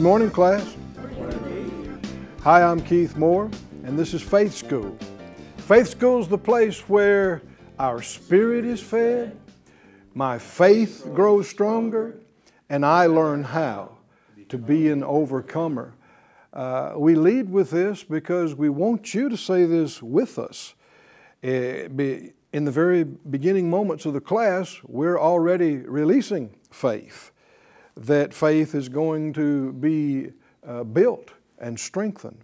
Good morning, class. Good morning. Hi, I'm Keith Moore, and this is Faith School. Faith School is the place where our spirit is fed, my faith grows stronger, and I learn how to be an overcomer. We lead with this because we want you to say this with us. In the very beginning moments of the class, we're already releasing faith, that faith is going to be built and strengthened.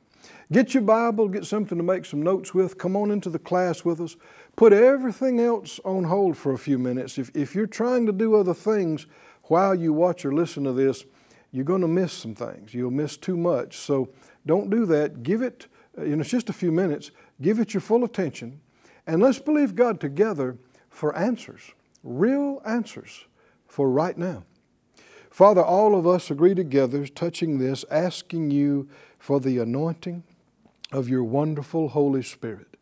Get your Bible, get something to make some notes with, come on into the class with us. Put everything else on hold for a few minutes. If you're trying to do other things while you watch or listen to this, you're going to miss some things. You'll miss too much. So don't do that. Give it, it's just a few minutes. Give it your full attention. And let's believe God together for answers, real answers for right now. Father, all of us agree together, touching this, asking you for the anointing of your wonderful Holy Spirit.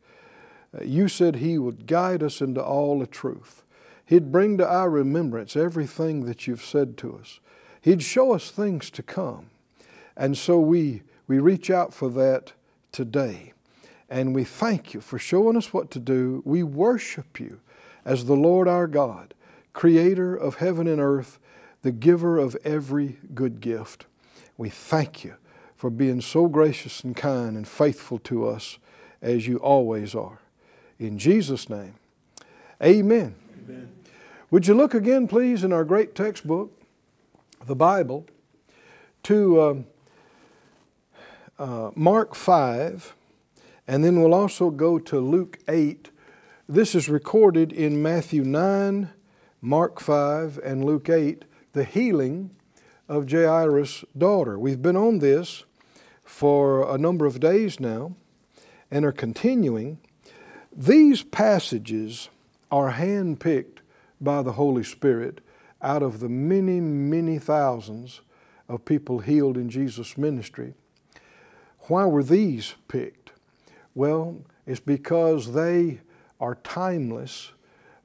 You said He would guide us into all the truth. He'd bring to our remembrance everything that you've said to us. He'd show us things to come. And so we reach out for that today. And we thank you for showing us what to do. We worship you as the Lord our God, creator of heaven and earth, the giver of every good gift. We thank you for being so gracious and kind and faithful to us as you always are. In Jesus' name, amen. Amen. Would you look again, please, in our great textbook, the Bible, to Mark 5. And then we'll also go to Luke 8. This is recorded in Matthew 9, Mark 5, and Luke 8, the healing of Jairus' daughter. We've been on this for a number of days now and are continuing. These passages are handpicked by the Holy Spirit out of the many, many thousands of people healed in Jesus' ministry. Why were these picked? Well, it's because they are timeless.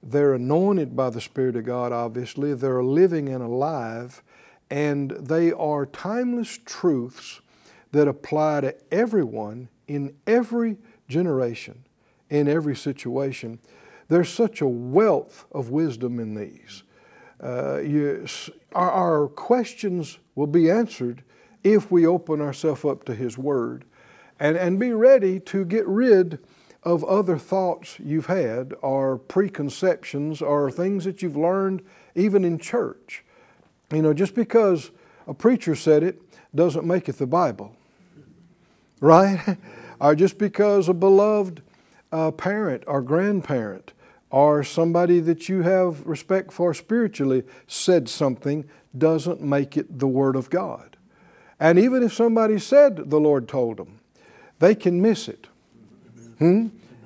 They're anointed by the Spirit of God, obviously. They're living and alive, and they are timeless truths that apply to everyone in every generation, in every situation. There's such a wealth of wisdom in these. Our questions will be answered if we open ourselves up to His Word. And be ready to get rid of other thoughts you've had or preconceptions or things that you've learned even in church. You know, just because a preacher said it doesn't make it the Bible, right? Or just because a beloved parent or grandparent or somebody that you have respect for spiritually said something doesn't make it the Word of God. And even if somebody said the Lord told them, they can miss it.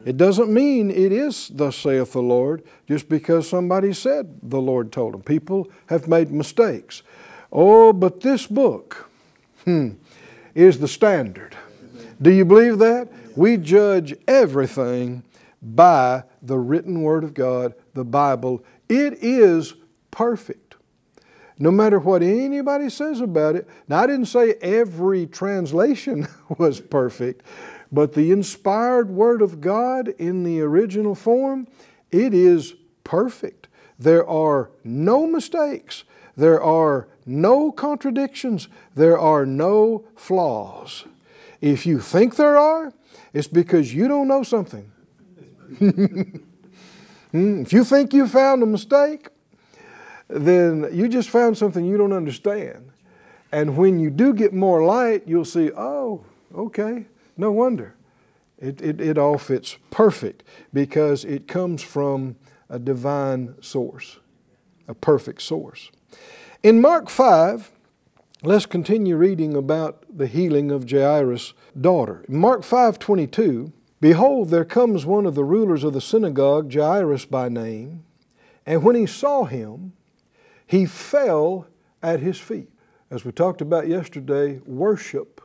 It doesn't mean it is thus saith the Lord just because somebody said the Lord told them. People have made mistakes. Oh, but this book is the standard. Do you believe that? We judge everything by the written Word of God, the Bible. It is perfect. No matter what anybody says about it. Now, I didn't say every translation was perfect, but the inspired Word of God in the original form, it is perfect. There are no mistakes. There are no contradictions. There are no flaws. If you think there are, it's because you don't know something. If you think you found a mistake, then you just found something you don't understand. And when you do get more light, you'll see, oh, okay, no wonder. It all fits perfect because it comes from a divine source, a perfect source. In Mark 5, let's continue reading about the healing of Jairus' daughter. Mark 5:22, behold, there comes one of the rulers of the synagogue, Jairus by name, and when he saw him, he fell at his feet. As we talked about yesterday, worship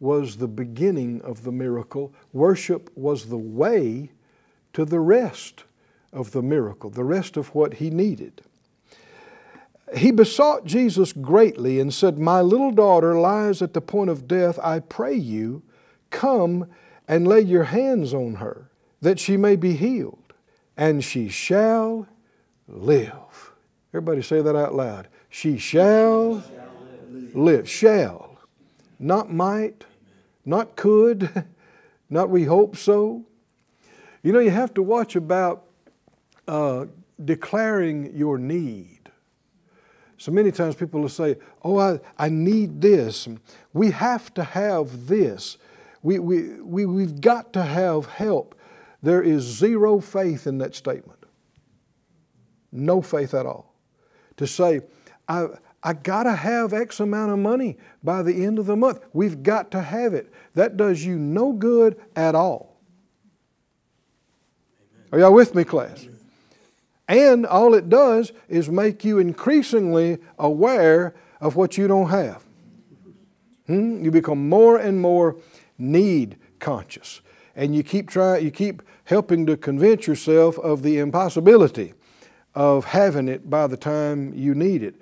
was the beginning of the miracle. Worship was the way to the rest of the miracle, the rest of what he needed. He besought Jesus greatly and said, "My little daughter lies at the point of death. I pray you, come and lay your hands on her, that she may be healed, and she shall live." Everybody say that out loud. She shall live. Shall. Not might, not could, not we hope so. You know, you have to watch about declaring your need. So many times people will say, "Oh, I need this. We have to have this. We've got to have help." There is zero faith in that statement. No faith at all. To say, I got to have X amount of money by the end of the month. We've got to have it. That does you no good at all. Amen. Are y'all with me, class? Amen. And all it does is make you increasingly aware of what you don't have. You become more and more need conscious. And you keep trying, you keep helping to convince yourself of the impossibility of having it by the time you need it.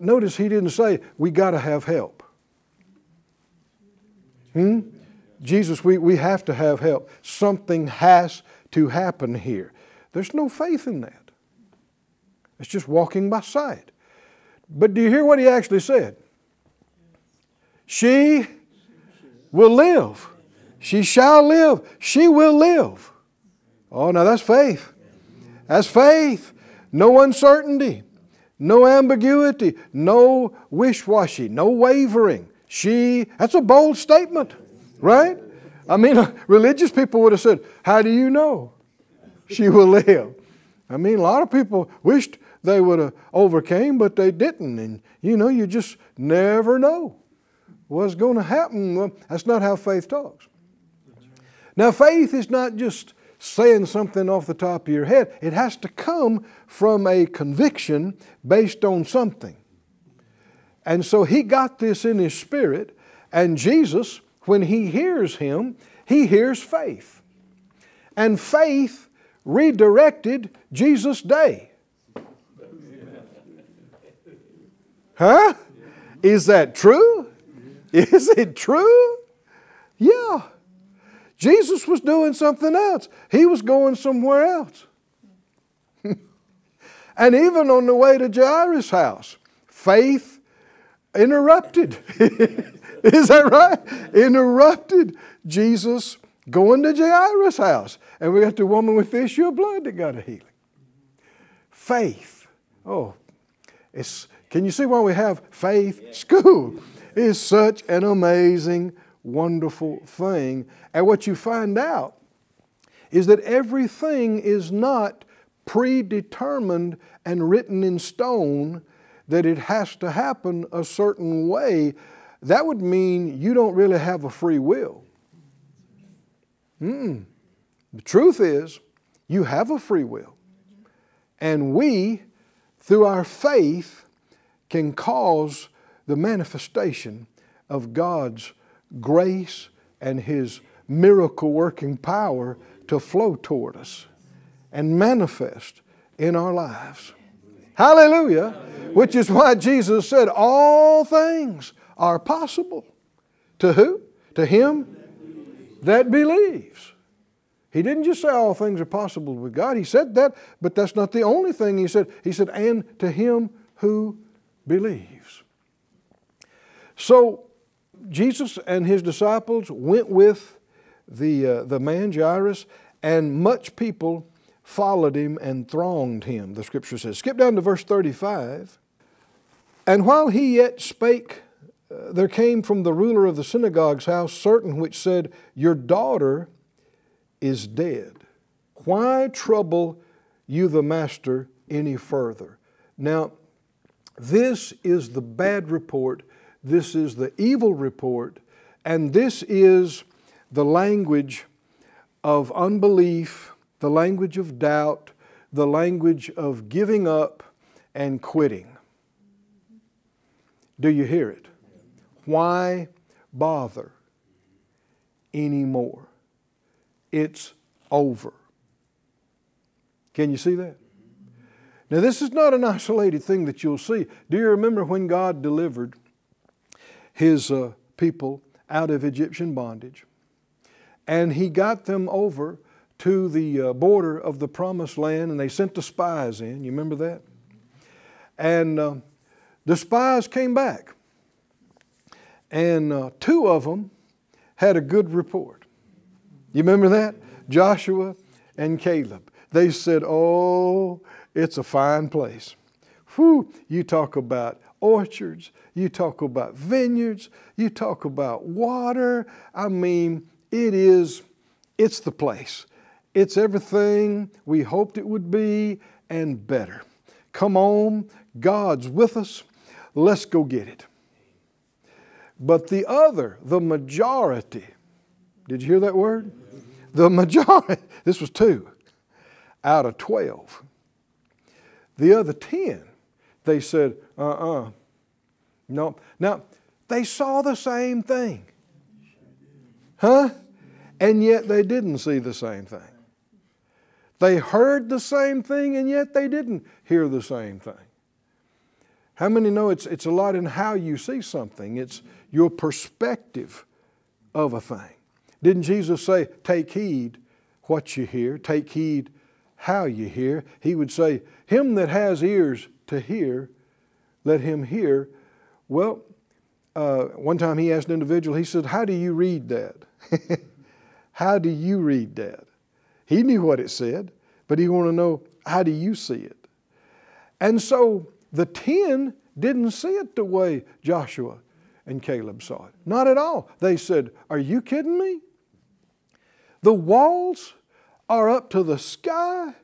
Notice he didn't say, "We got to have help." Jesus, we have to have help. Something has to happen here. There's no faith in that. It's just walking by sight. But do you hear what he actually said? She will live. She shall live. She will live. Oh, now that's faith. That's faith. No uncertainty. No ambiguity. No wish-washy. No wavering. She, that's a bold statement, right? I mean, religious people would have said, "How do you know she will live?" I mean, a lot of people wished they would have overcame, but they didn't. And you know, you just never know what's going to happen. Well, that's not how faith talks. Now, faith is not just saying something off the top of your head. It has to come from a conviction based on something. And so he got this in his spirit. And Jesus, when he hears him, he hears faith. And faith redirected Jesus' day. Huh? Is that true? Is it true? Yeah. Jesus was doing something else. He was going somewhere else. And even on the way to Jairus' house, faith interrupted. Is that right? Interrupted Jesus' going to Jairus' house. And we got the woman with the issue of blood that got a healing. Faith. Oh, can you see why we have faith school? It's such an amazing, wonderful thing. And what you find out is that everything is not predetermined and written in stone that it has to happen a certain way. That would mean you don't really have a free will. The truth is, you have a free will. And we, through our faith, can cause the manifestation of God's grace and His miracle-working power to flow toward us and manifest in our lives. Hallelujah! Which is why Jesus said, all things are possible. To who? To Him that believes. He didn't just say all things are possible with God. He said that, but that's not the only thing he said. He said, and to him who believes. So Jesus and his disciples went with the man Jairus, and much people followed him and thronged him, the scripture says. Skip down to verse 35. And while he yet spake, there came from the ruler of the synagogue's house certain which said, "Your daughter is dead. Why trouble you the master any further?" Now, this is the bad report. This is the evil report. And this is the language of unbelief, the language of doubt, the language of giving up and quitting. Do you hear it? Why bother anymore? It's over. Can you see that? Now, this is not an isolated thing that you'll see. Do you remember when God delivered His people out of Egyptian bondage? And He got them over to the border of the promised land, and they sent the spies in. You remember that? And the spies came back. And two of them had a good report. You remember that? Joshua and Caleb. They said, oh, it's a fine place. Whew, you talk about orchards. You talk about vineyards. You talk about water. I mean, it's the place. It's everything we hoped it would be and better. Come on, God's with us. Let's go get it. But the other, the majority, did you hear that word? The majority, this was 2 out of 12. The other 10, they said, no. Now, they saw the same thing. Huh? And yet they didn't see the same thing. They heard the same thing, and yet they didn't hear the same thing. How many know it's a lot in how you see something? It's your perspective of a thing. Didn't Jesus say, take heed what you hear, take heed how you hear? He would say, him that has ears to hear, let him hear. Well, one time he asked an individual, he said, how do you read that? How do you read that? He knew what it said, but he wanted to know, how do you see it? And so the 10 didn't see it the way Joshua and Caleb saw it. Not at all. They said, are you kidding me? The walls are up to the sky.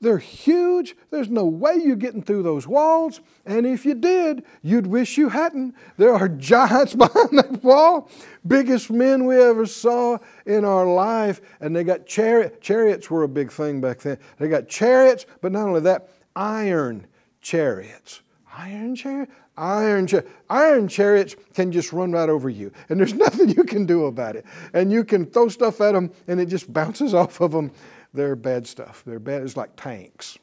They're huge. There's no way you're getting through those walls. And if you did, you'd wish you hadn't. There are giants behind that wall. Biggest men we ever saw in our life. And they got chariots. Chariots were a big thing back then. They got chariots, but not only that, iron chariots. Iron chariots? Iron chariots. Iron chariots can just run right over you. And there's nothing you can do about it. And you can throw stuff at them and it just bounces off of them. They're bad stuff. They're bad. It's like tanks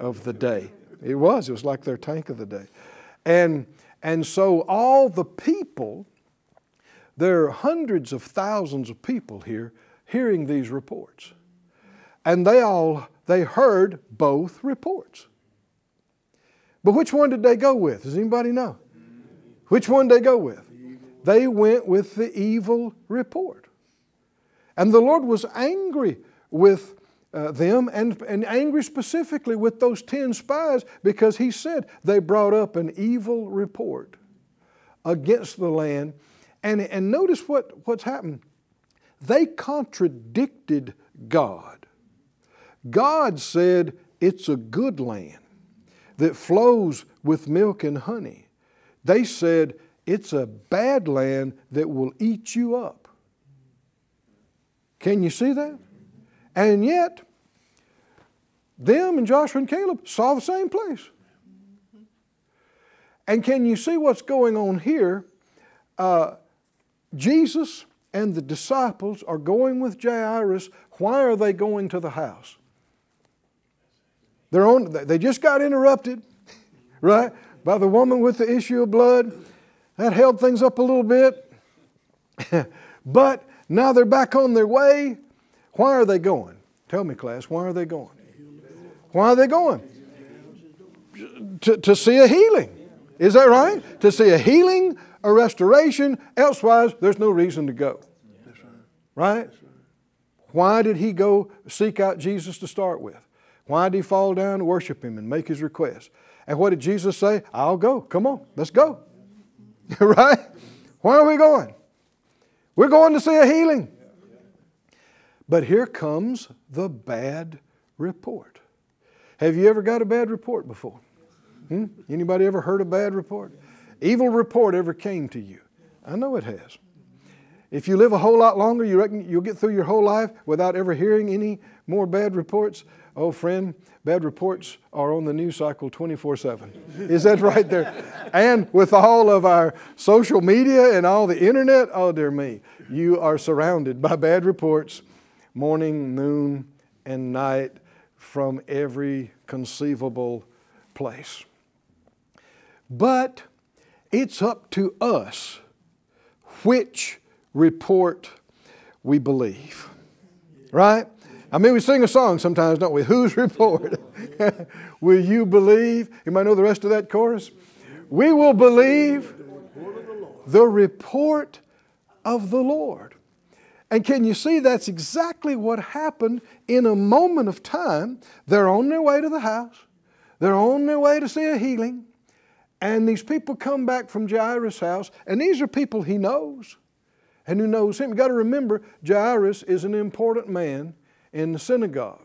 of the day. It was like their tank of the day. And so all the people, there are hundreds of thousands of people here hearing these reports. And they heard both reports. But which one did they go with? Does anybody know? Which one did they go with? They went with the evil report. And the Lord was angry with them and angry specifically with those 10 spies because He said they brought up an evil report against the land. And notice what's happened. They contradicted God. God said it's a good land that flows with milk and honey. They said, it's a bad land that will eat you up. Can you see that? And yet, them and Joshua and Caleb saw the same place. And can you see what's going on here? Jesus and the disciples are going with Jairus. Why are they going to the house? They just got interrupted, right, by the woman with the issue of blood. That held things up a little bit. But now they're back on their way. Why are they going? Tell me, class, why are they going? Why are they going? To see a healing. Is that right? To see a healing, a restoration. Elsewise, there's no reason to go. Right? Why did he go seek out Jesus to start with? Why did he fall down and worship Him and make His request? And what did Jesus say? I'll go. Come on, let's go. Right? Why are we going? We're going to see a healing. But here comes the bad report. Have you ever got a bad report before? Anybody ever heard a bad report? Evil report ever came to you? I know it has. If you live a whole lot longer, you reckon you'll get through your whole life without ever hearing any more bad reports? Oh, friend, bad reports are on the news cycle 24/7. Is that right there? And with all of our social media and all the internet, oh, dear me, you are surrounded by bad reports morning, noon, and night from every conceivable place. But it's up to us which report we believe. Right? I mean, we sing a song sometimes, don't we? Whose report? Will you believe? Anybody know the rest of that chorus? We will believe the report of the Lord. And can you see that's exactly what happened in a moment of time. They're on their way to the house. They're on their way to see a healing. And these people come back from Jairus' house. And these are people he knows and who knows him. You've got to remember, Jairus is an important man in the synagogue.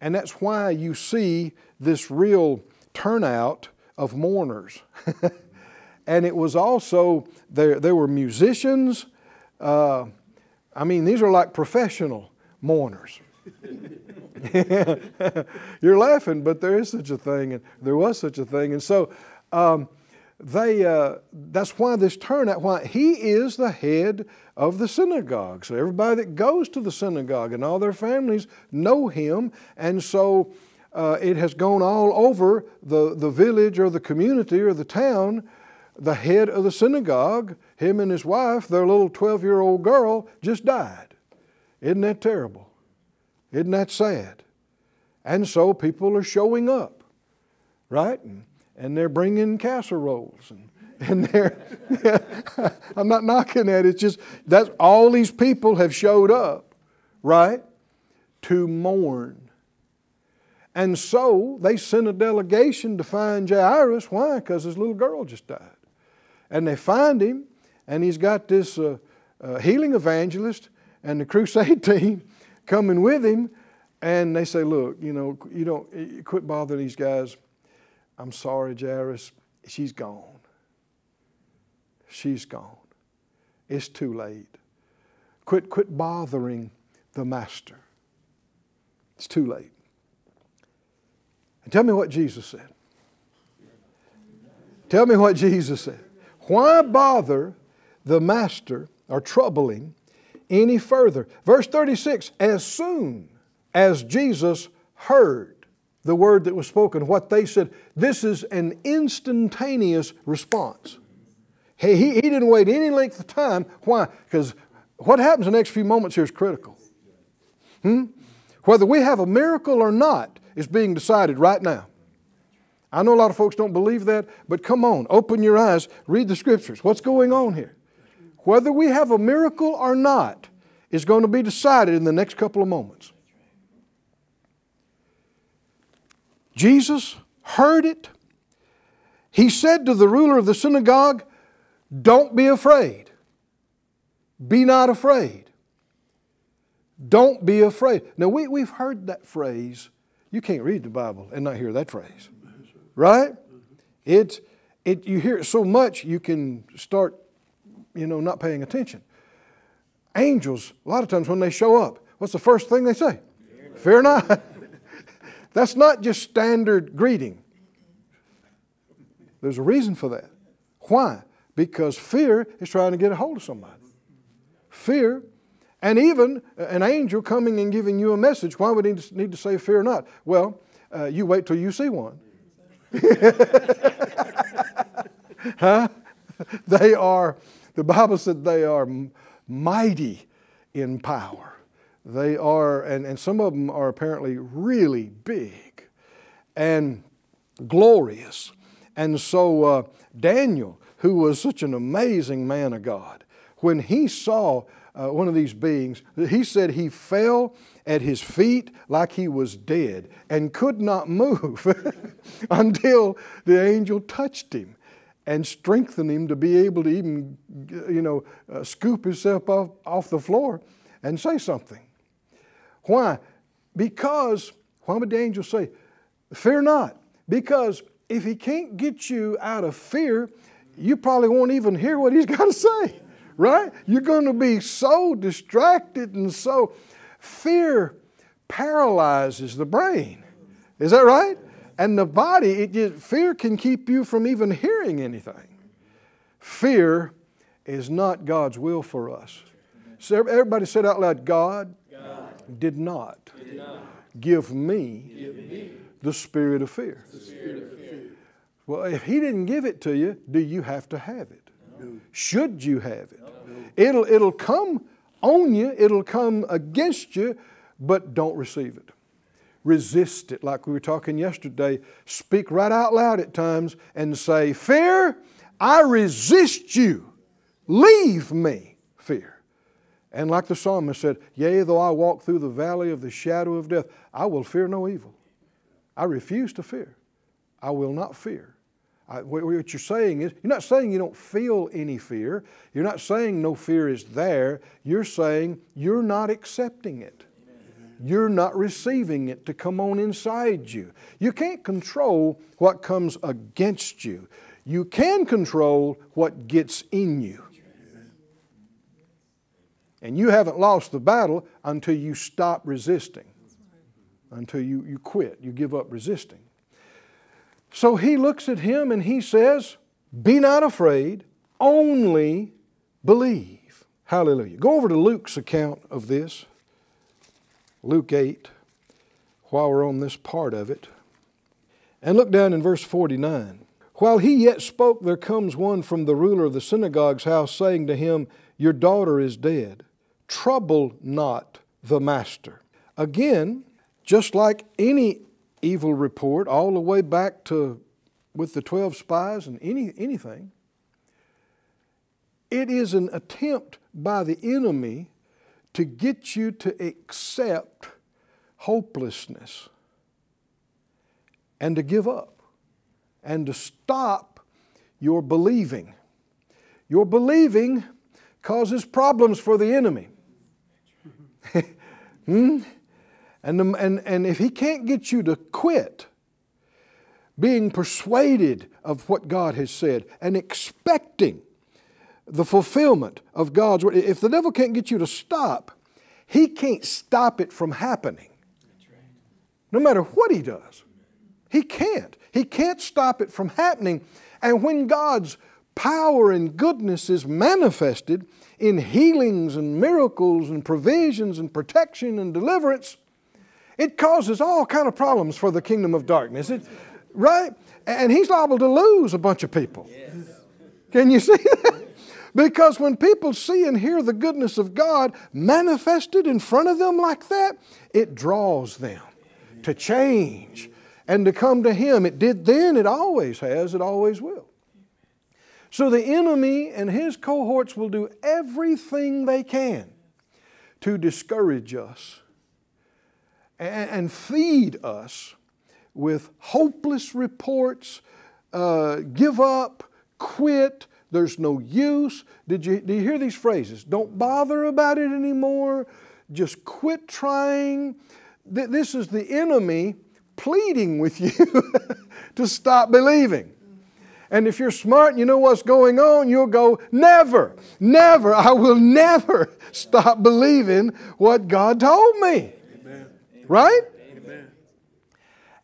And that's why you see this real turnout of mourners. And it was also, there were musicians. I mean, these are like professional mourners. You're laughing, but there is such a thing, and there was such a thing. And so that's why this turnout, why he is the head of the synagogue. So everybody that goes to the synagogue and all their families know him. And so it has gone all over the village or the community or the town. The head of the synagogue, him and his wife, their little 12-year-old girl just died. Isn't that terrible? Isn't that sad? And so people are showing up, right? And they're bringing casseroles. And they're, I'm not knocking at it. It's just that's all these people have showed up, right, to mourn. And so they sent a delegation to find Jairus. Why? Because his little girl just died. And they find him, and he's got this healing evangelist and the crusade team coming with him, and they say, look, you know, you quit bothering these guys. I'm sorry, Jairus, she's gone. She's gone. It's too late. Quit bothering the master. It's too late. And tell me what Jesus said. Tell me what Jesus said. Why bother the master or trouble him any further? Verse 36, as soon as Jesus heard the word that was spoken, what they said, this is an instantaneous response. He didn't wait any length of time. Why? Because what happens in the next few moments here is critical. Whether we have a miracle or not is being decided right now. I know a lot of folks don't believe that, but come on, open your eyes, read the scriptures. What's going on here? Whether we have a miracle or not is going to be decided in the next couple of moments. Jesus heard it. He said to the ruler of the synagogue, don't be afraid. Be not afraid. Don't be afraid. Now we've heard that phrase. You can't read the Bible and not hear that phrase. Right? You hear it so much you can start, you know, not paying attention. Angels, a lot of times when they show up, what's the first thing they say? Fear not. Fear not. That's not just standard greeting. There's a reason for that. Why? Because fear is trying to get a hold of somebody. Fear, and even an angel coming and giving you a message, why would he need to say fear not? Well, you wait till you see one. Huh? They are, the Bible said they are mighty in power. They are, and some of them are apparently really big and glorious. And so Daniel, who was such an amazing man of God, when he saw one of these beings, he said he fell at his feet like he was dead and could not move until the angel touched him and strengthened him to be able to even, you know, scoop himself off the floor and say something. Why? Because, why would the angel say, fear not? Because if he can't get you out of fear, you probably won't even hear what he's got to say, right? You're going to be so distracted, and so fear paralyzes the brain. Is that right? And the body, fear can keep you from even hearing anything. Fear is not God's will for us. So everybody said out loud, God did not give me The spirit of fear. The spirit of fear. Well, if he didn't give it to you, do you have to have it? No. Should you have it? No. It'll come on you. It'll come against you, but don't receive it. Resist it. Like we were talking yesterday, speak right out loud at times and say, fear, I resist you. Leave me, fear. And like the psalmist said, yea, though I walk through the valley of the shadow of death, I will fear no evil. I refuse to fear. I will not fear. What you're saying is, you're not saying you don't feel any fear. You're not saying no fear is there. You're saying you're not accepting it. You're not receiving it to come on inside you. You can't control what comes against you. You can control what gets in you. And you haven't lost the battle until you stop resisting. Until you quit, you give up resisting. So he looks at him and he says, be not afraid, only believe. Hallelujah. Go over to Luke's account of this. Luke 8, while we're on this part of it. And look down in verse 49. While he yet spoke, there comes one from the ruler of the synagogue's house, saying to him, your daughter is dead. Trouble not the master. Again, just like any evil report, all the way back to with the 12 spies and anything, it is an attempt by the enemy to get you to accept hopelessness and to give up and to stop your believing. Your believing causes problems for the enemy. And if he can't get you to quit being persuaded of what God has said and expecting the fulfillment of God's word, if the devil can't get you to stop, he can't stop it from happening. No matter what he does, he can't. He can't stop it from happening. And when God's power and goodness is manifested in healings and miracles and provisions and protection and deliverance, it causes all kind of problems for the kingdom of darkness, right? And he's liable to lose a bunch of people. Yes. Can you see that? Because when people see and hear the goodness of God manifested in front of them like that, it draws them to change and to come to him. It did then, it always has, it always will. So the enemy and his cohorts will do everything they can to discourage us and feed us with hopeless reports, give up, quit, there's no use. Do you hear these phrases? Don't bother about it anymore, just quit trying. This is the enemy pleading with you to stop believing. And if you're smart and you know what's going on, you'll go, never, never, I will never stop believing what God told me. Right? Amen.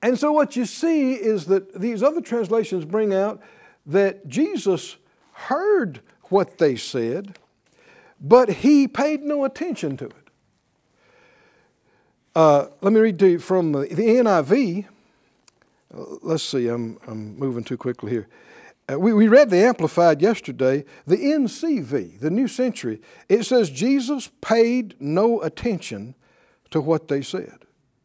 And so what you see is that these other translations bring out that Jesus heard what they said, but he paid no attention to it. Let me read to you from the NIV. Let's see, I'm moving too quickly here. We read the Amplified yesterday. The NCV, the New Century, it says Jesus paid no attention to what they said.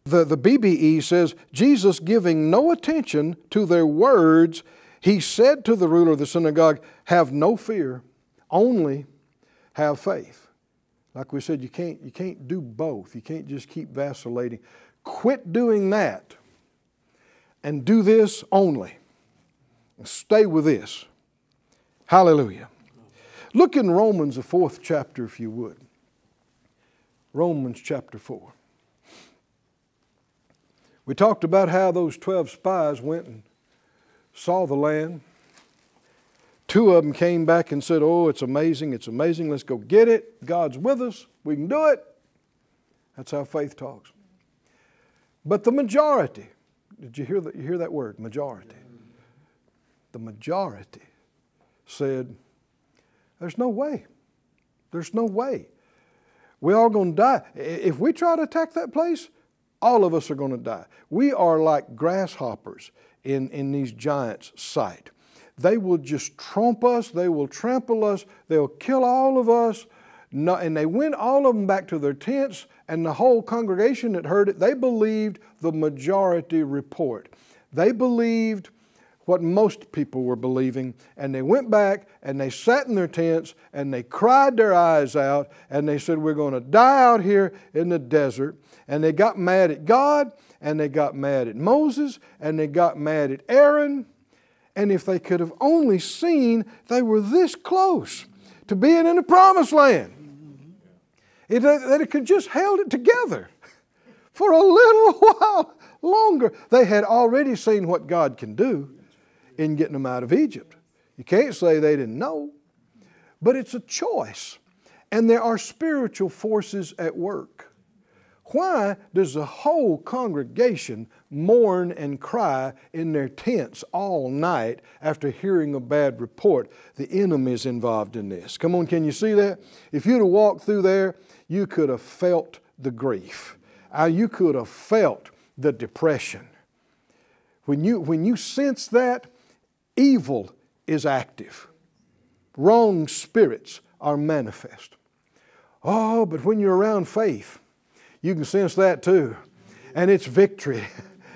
The BBE says, Jesus giving no attention to their words, he said to the ruler of the synagogue, have no fear, only have faith. Like we said, you can't do both. You can't just keep vacillating. Quit doing that and do this only. And stay with this. Hallelujah. Look in Romans, the 4th chapter, if you would. Romans chapter 4. We talked about how those 12 spies went and saw the land. 2 of them came back and said, oh, it's amazing, it's amazing. Let's go get it. God's with us. We can do it. That's how faith talks. But the majority, did you hear that word, majority? The majority said, there's no way. There's no way. We're all going to die. If we try to attack that place, All of us are going to die. We are like grasshoppers in these giants' sight. They will just tromp us. They will trample us. They'll kill all of us. And they went all of them back to their tents, and the whole congregation that heard it, they believed the majority report. They believed what most people were believing, and they went back and they sat in their tents and they cried their eyes out and they said, we're going to die out here in the desert. And they got mad at God, and they got mad at Moses, and they got mad at Aaron. And if they could have only seen, they were this close to being in the promised land. That it could just held it together for a little while longer. They had already seen what God can do in getting them out of Egypt. You can't say they didn't know, but it's a choice. And there are spiritual forces at work. Why does the whole congregation mourn and cry in their tents all night after hearing a bad report? The enemy is involved in this. Come on, can you see that? If you'd have walked through there, you could have felt the grief. You could have felt the depression. When you sense that, evil is active. Wrong spirits are manifest. Oh, but when you're around faith, you can sense that too. And it's victory.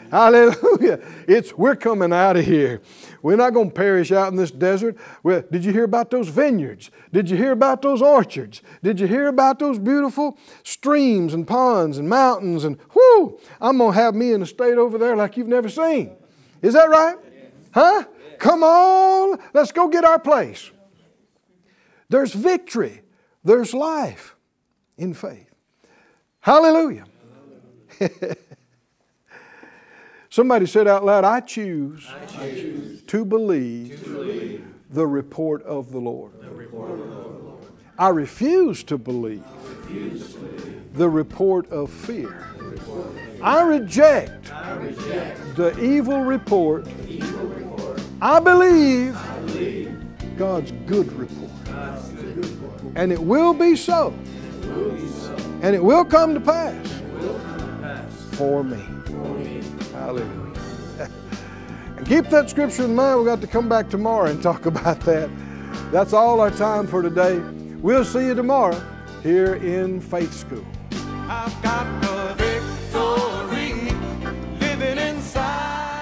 Hallelujah. We're coming out of here. We're not going to perish out in this desert. Well, did you hear about those vineyards? Did you hear about those orchards? Did you hear about those beautiful streams and ponds and mountains? And whoo, I'm going to have me in a state over there like you've never seen. Is that right? Huh? Come on, let's go get our place. There's victory. There's life in faith. Hallelujah. Hallelujah. Somebody said out loud, I choose to believe the report of the Lord. I refuse to believe the report of fear. I reject the evil report. I believe God's good report. And it will be so. And it will come to pass for me. Hallelujah. And keep that scripture in mind. We've got to come back tomorrow and talk about that. That's all our time for today. We'll see you tomorrow here in Faith School. I've got the victory living inside.